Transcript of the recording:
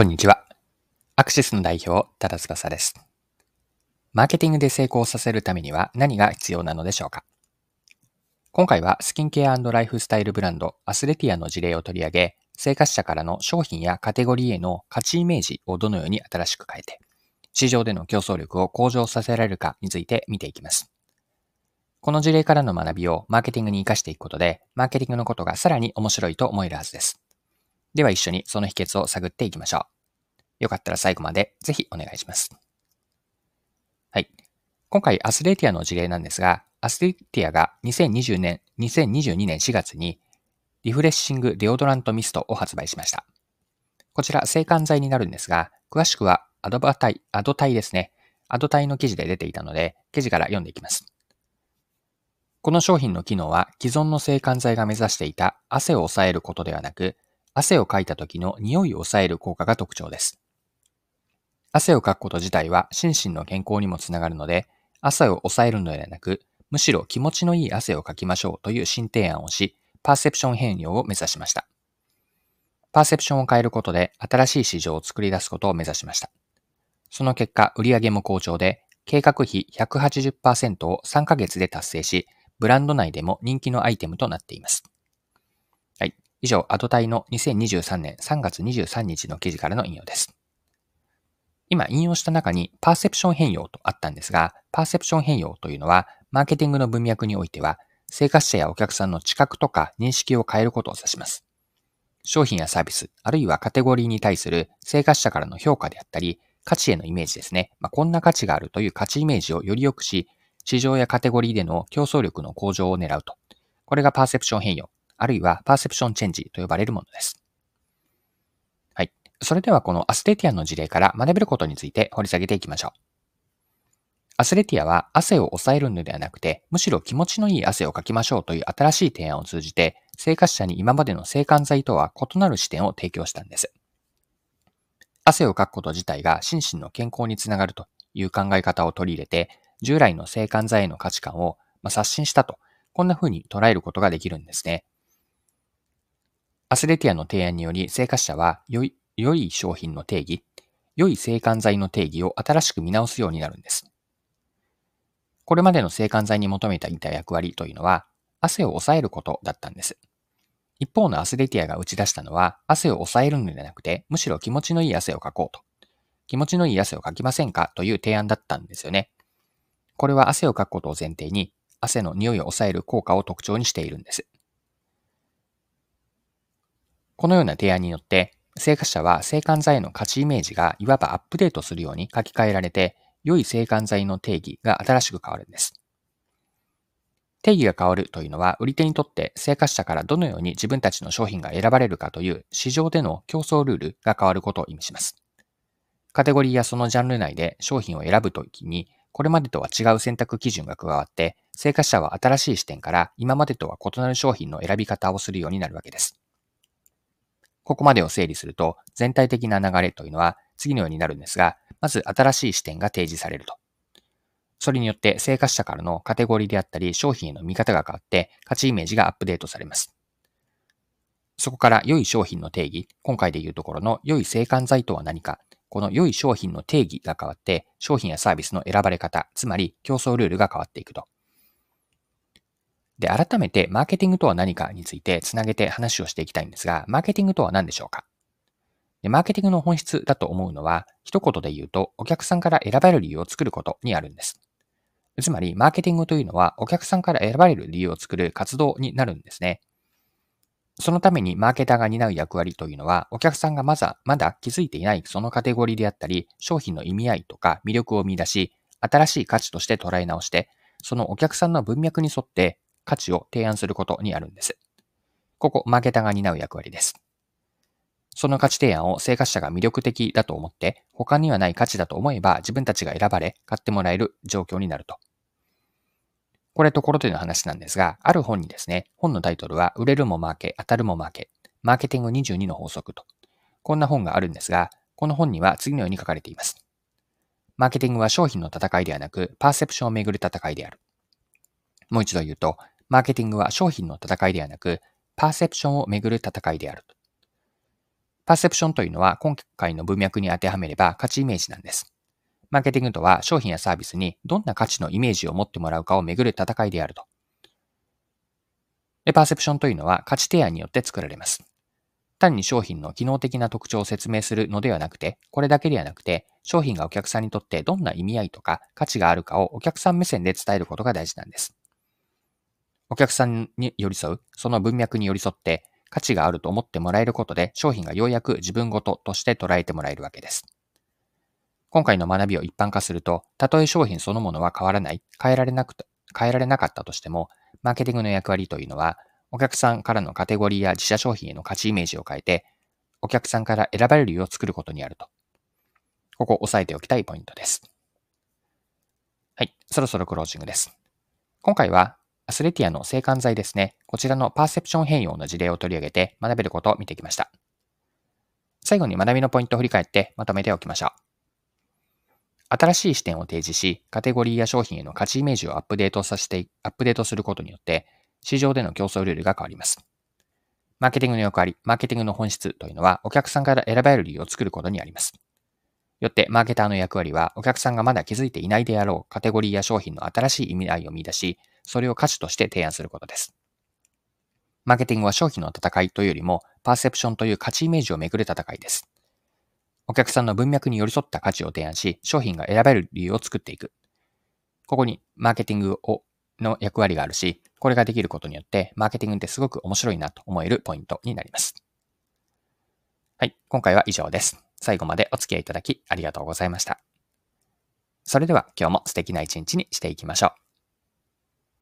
こんにちは。アクシスの代表、多田翼です。マーケティングで成功させるためには何が必要なのでしょうか。今回はスキンケア&ライフスタイルブランド、アスレティアの事例を取り上げ、生活者からの商品やカテゴリーへの価値イメージをどのように新しく変えて、市場での競争力を向上させられるかについて見ていきます。この事例からの学びをマーケティングに生かしていくことで、マーケティングのことがさらに面白いと思えるはずです。では一緒にその秘訣を探っていきましょう。よかったら最後までぜひお願いします。はい。今回アスレティアの事例なんですが、アスレティアが2022年4月にリフレッシングデオドラントミストを発売しました。こちら制汗剤になるんですが、詳しくはアドタイですね。アドタイの記事で出ていたので、記事から読んでいきます。この商品の機能は既存の制汗剤が目指していた汗を抑えることではなく、汗をかいた時の匂いを抑える効果が特徴です。汗をかくこと自体は心身の健康にもつながるので、汗を抑えるのではなく、むしろ気持ちのいい汗をかきましょうという新提案をし、パーセプション変容を目指しました。パーセプションを変えることで新しい市場を作り出すことを目指しました。その結果、売上も好調で、計画比 180% を3ヶ月で達成し、ブランド内でも人気のアイテムとなっています。はい。以上、アドタイの2023年3月23日の記事からの引用です。今引用した中にパーセプション変容とあったんですが、パーセプション変容というのは、マーケティングの文脈においては、生活者やお客さんの知覚とか認識を変えることを指します。商品やサービス、あるいはカテゴリーに対する生活者からの評価であったり、価値へのイメージですね。こんな価値があるという価値イメージをより良くし、市場やカテゴリーでの競争力の向上を狙うと。これがパーセプション変容、あるいはパーセプションチェンジと呼ばれるものです。はい。それではこのアスレティアの事例から学べることについて掘り下げていきましょう。アスレティアは汗を抑えるのではなくて、むしろ気持ちのいい汗をかきましょうという新しい提案を通じて、生活者に今までの制汗剤とは異なる視点を提供したんです。汗をかくこと自体が心身の健康につながるという考え方を取り入れて、従来の制汗剤への価値観を刷新したと、こんな風に捉えることができるんですね。アスレティアの提案により、生活者は良い商品の定義、良い制汗剤の定義を新しく見直すようになるんです。これまでの制汗剤に求めていた役割というのは、汗を抑えることだったんです。一方のアスレティアが打ち出したのは、汗を抑えるのではなくて、むしろ気持ちのいい汗をかこうと。気持ちのいい汗をかきませんかという提案だったんですよね。これは汗をかくことを前提に、汗の匂いを抑える効果を特徴にしているんです。このような提案によって、生活者は制汗剤への価値イメージがいわばアップデートするように書き換えられて、良い制汗剤の定義が新しく変わるんです。定義が変わるというのは、売り手にとって生活者からどのように自分たちの商品が選ばれるかという市場での競争ルールが変わることを意味します。カテゴリーやそのジャンル内で商品を選ぶときに、これまでとは違う選択基準が加わって、生活者は新しい視点から今までとは異なる商品の選び方をするようになるわけです。ここまでを整理すると、全体的な流れというのは次のようになるんですが、まず新しい視点が提示されると。それによって生活者からのカテゴリーであったり商品への見方が変わって価値イメージがアップデートされます。そこから良い商品の定義、今回でいうところの良い制汗剤とは何か、この良い商品の定義が変わって商品やサービスの選ばれ方、つまり競争ルールが変わっていくと。で、改めてマーケティングとは何かについてつなげて話をしていきたいんですが、マーケティングとは何でしょうか。マーケティングの本質だと思うのは、一言で言うと、お客さんから選ばれる理由を作ることにあるんです。つまり、マーケティングというのは、お客さんから選ばれる理由を作る活動になるんですね。そのために、マーケターが担う役割というのは、お客さんがまだ気づいていないそのカテゴリーであったり、商品の意味合いとか魅力を見出し、新しい価値として捉え直して、そのお客さんの文脈に沿って価値を提案することにあるんです。ここ、マーケターが担う役割です。その価値提案を生活者が魅力的だと思って、他にはない価値だと思えば自分たちが選ばれ、買ってもらえる状況になると。これところでの話なんですが、ある本にですね、本のタイトルは、売れるもマーケ、当たるもマーケ、マーケティング22の法則と。こんな本があるんですが、この本には次のように書かれています。マーケティングは商品の戦いではなく、パーセプションをめぐる戦いである。もう一度言うと、マーケティングは商品の戦いではなく、パーセプションをめぐる戦いであると。パーセプションというのは今回の文脈に当てはめれば価値イメージなんです。マーケティングとは商品やサービスにどんな価値のイメージを持ってもらうかをめぐる戦いであると。パーセプションというのは価値提案によって作られます。単に商品の機能的な特徴を説明するのではなくて、これだけではなくて、商品がお客さんにとってどんな意味合いとか価値があるかをお客さん目線で伝えることが大事なんです。お客さんに寄り添う、その文脈に寄り添って価値があると思ってもらえることで、商品がようやく自分ごととして捉えてもらえるわけです。今回の学びを一般化すると、たとえ商品そのものは変わらない、変えられなかったとしても、マーケティングの役割というのは、お客さんからのカテゴリーや自社商品への価値イメージを変えて、お客さんから選ばれる理由を作ることにあると。ここを押さえておきたいポイントです。はい、そろそろクロージングです。今回は、アスレティアの制汗剤ですね。こちらのパーセプション変容の事例を取り上げて学べることを見てきました。最後に学びのポイントを振り返ってまとめておきましょう。新しい視点を提示し、カテゴリーや商品への価値イメージをアップデートすることによって、市場での競争ルールが変わります。マーケティングの役割、マーケティングの本質というのは、お客さんから選ばれる理由を作ることにあります。よって、マーケターの役割は、お客さんがまだ気づいていないであろうカテゴリーや商品の新しい意味合いを見出し、それを価値として提案することです。マーケティングは商品の戦いというよりも、パーセプションという価値イメージをめぐる戦いです。お客さんの文脈に寄り添った価値を提案し、商品が選べる理由を作っていく。ここにマーケティングの役割があるし、これができることによって、マーケティングってすごく面白いなと思えるポイントになります。はい、今回は以上です。最後までお付き合いいただきありがとうございました。それでは今日も素敵な一日にしていきましょう。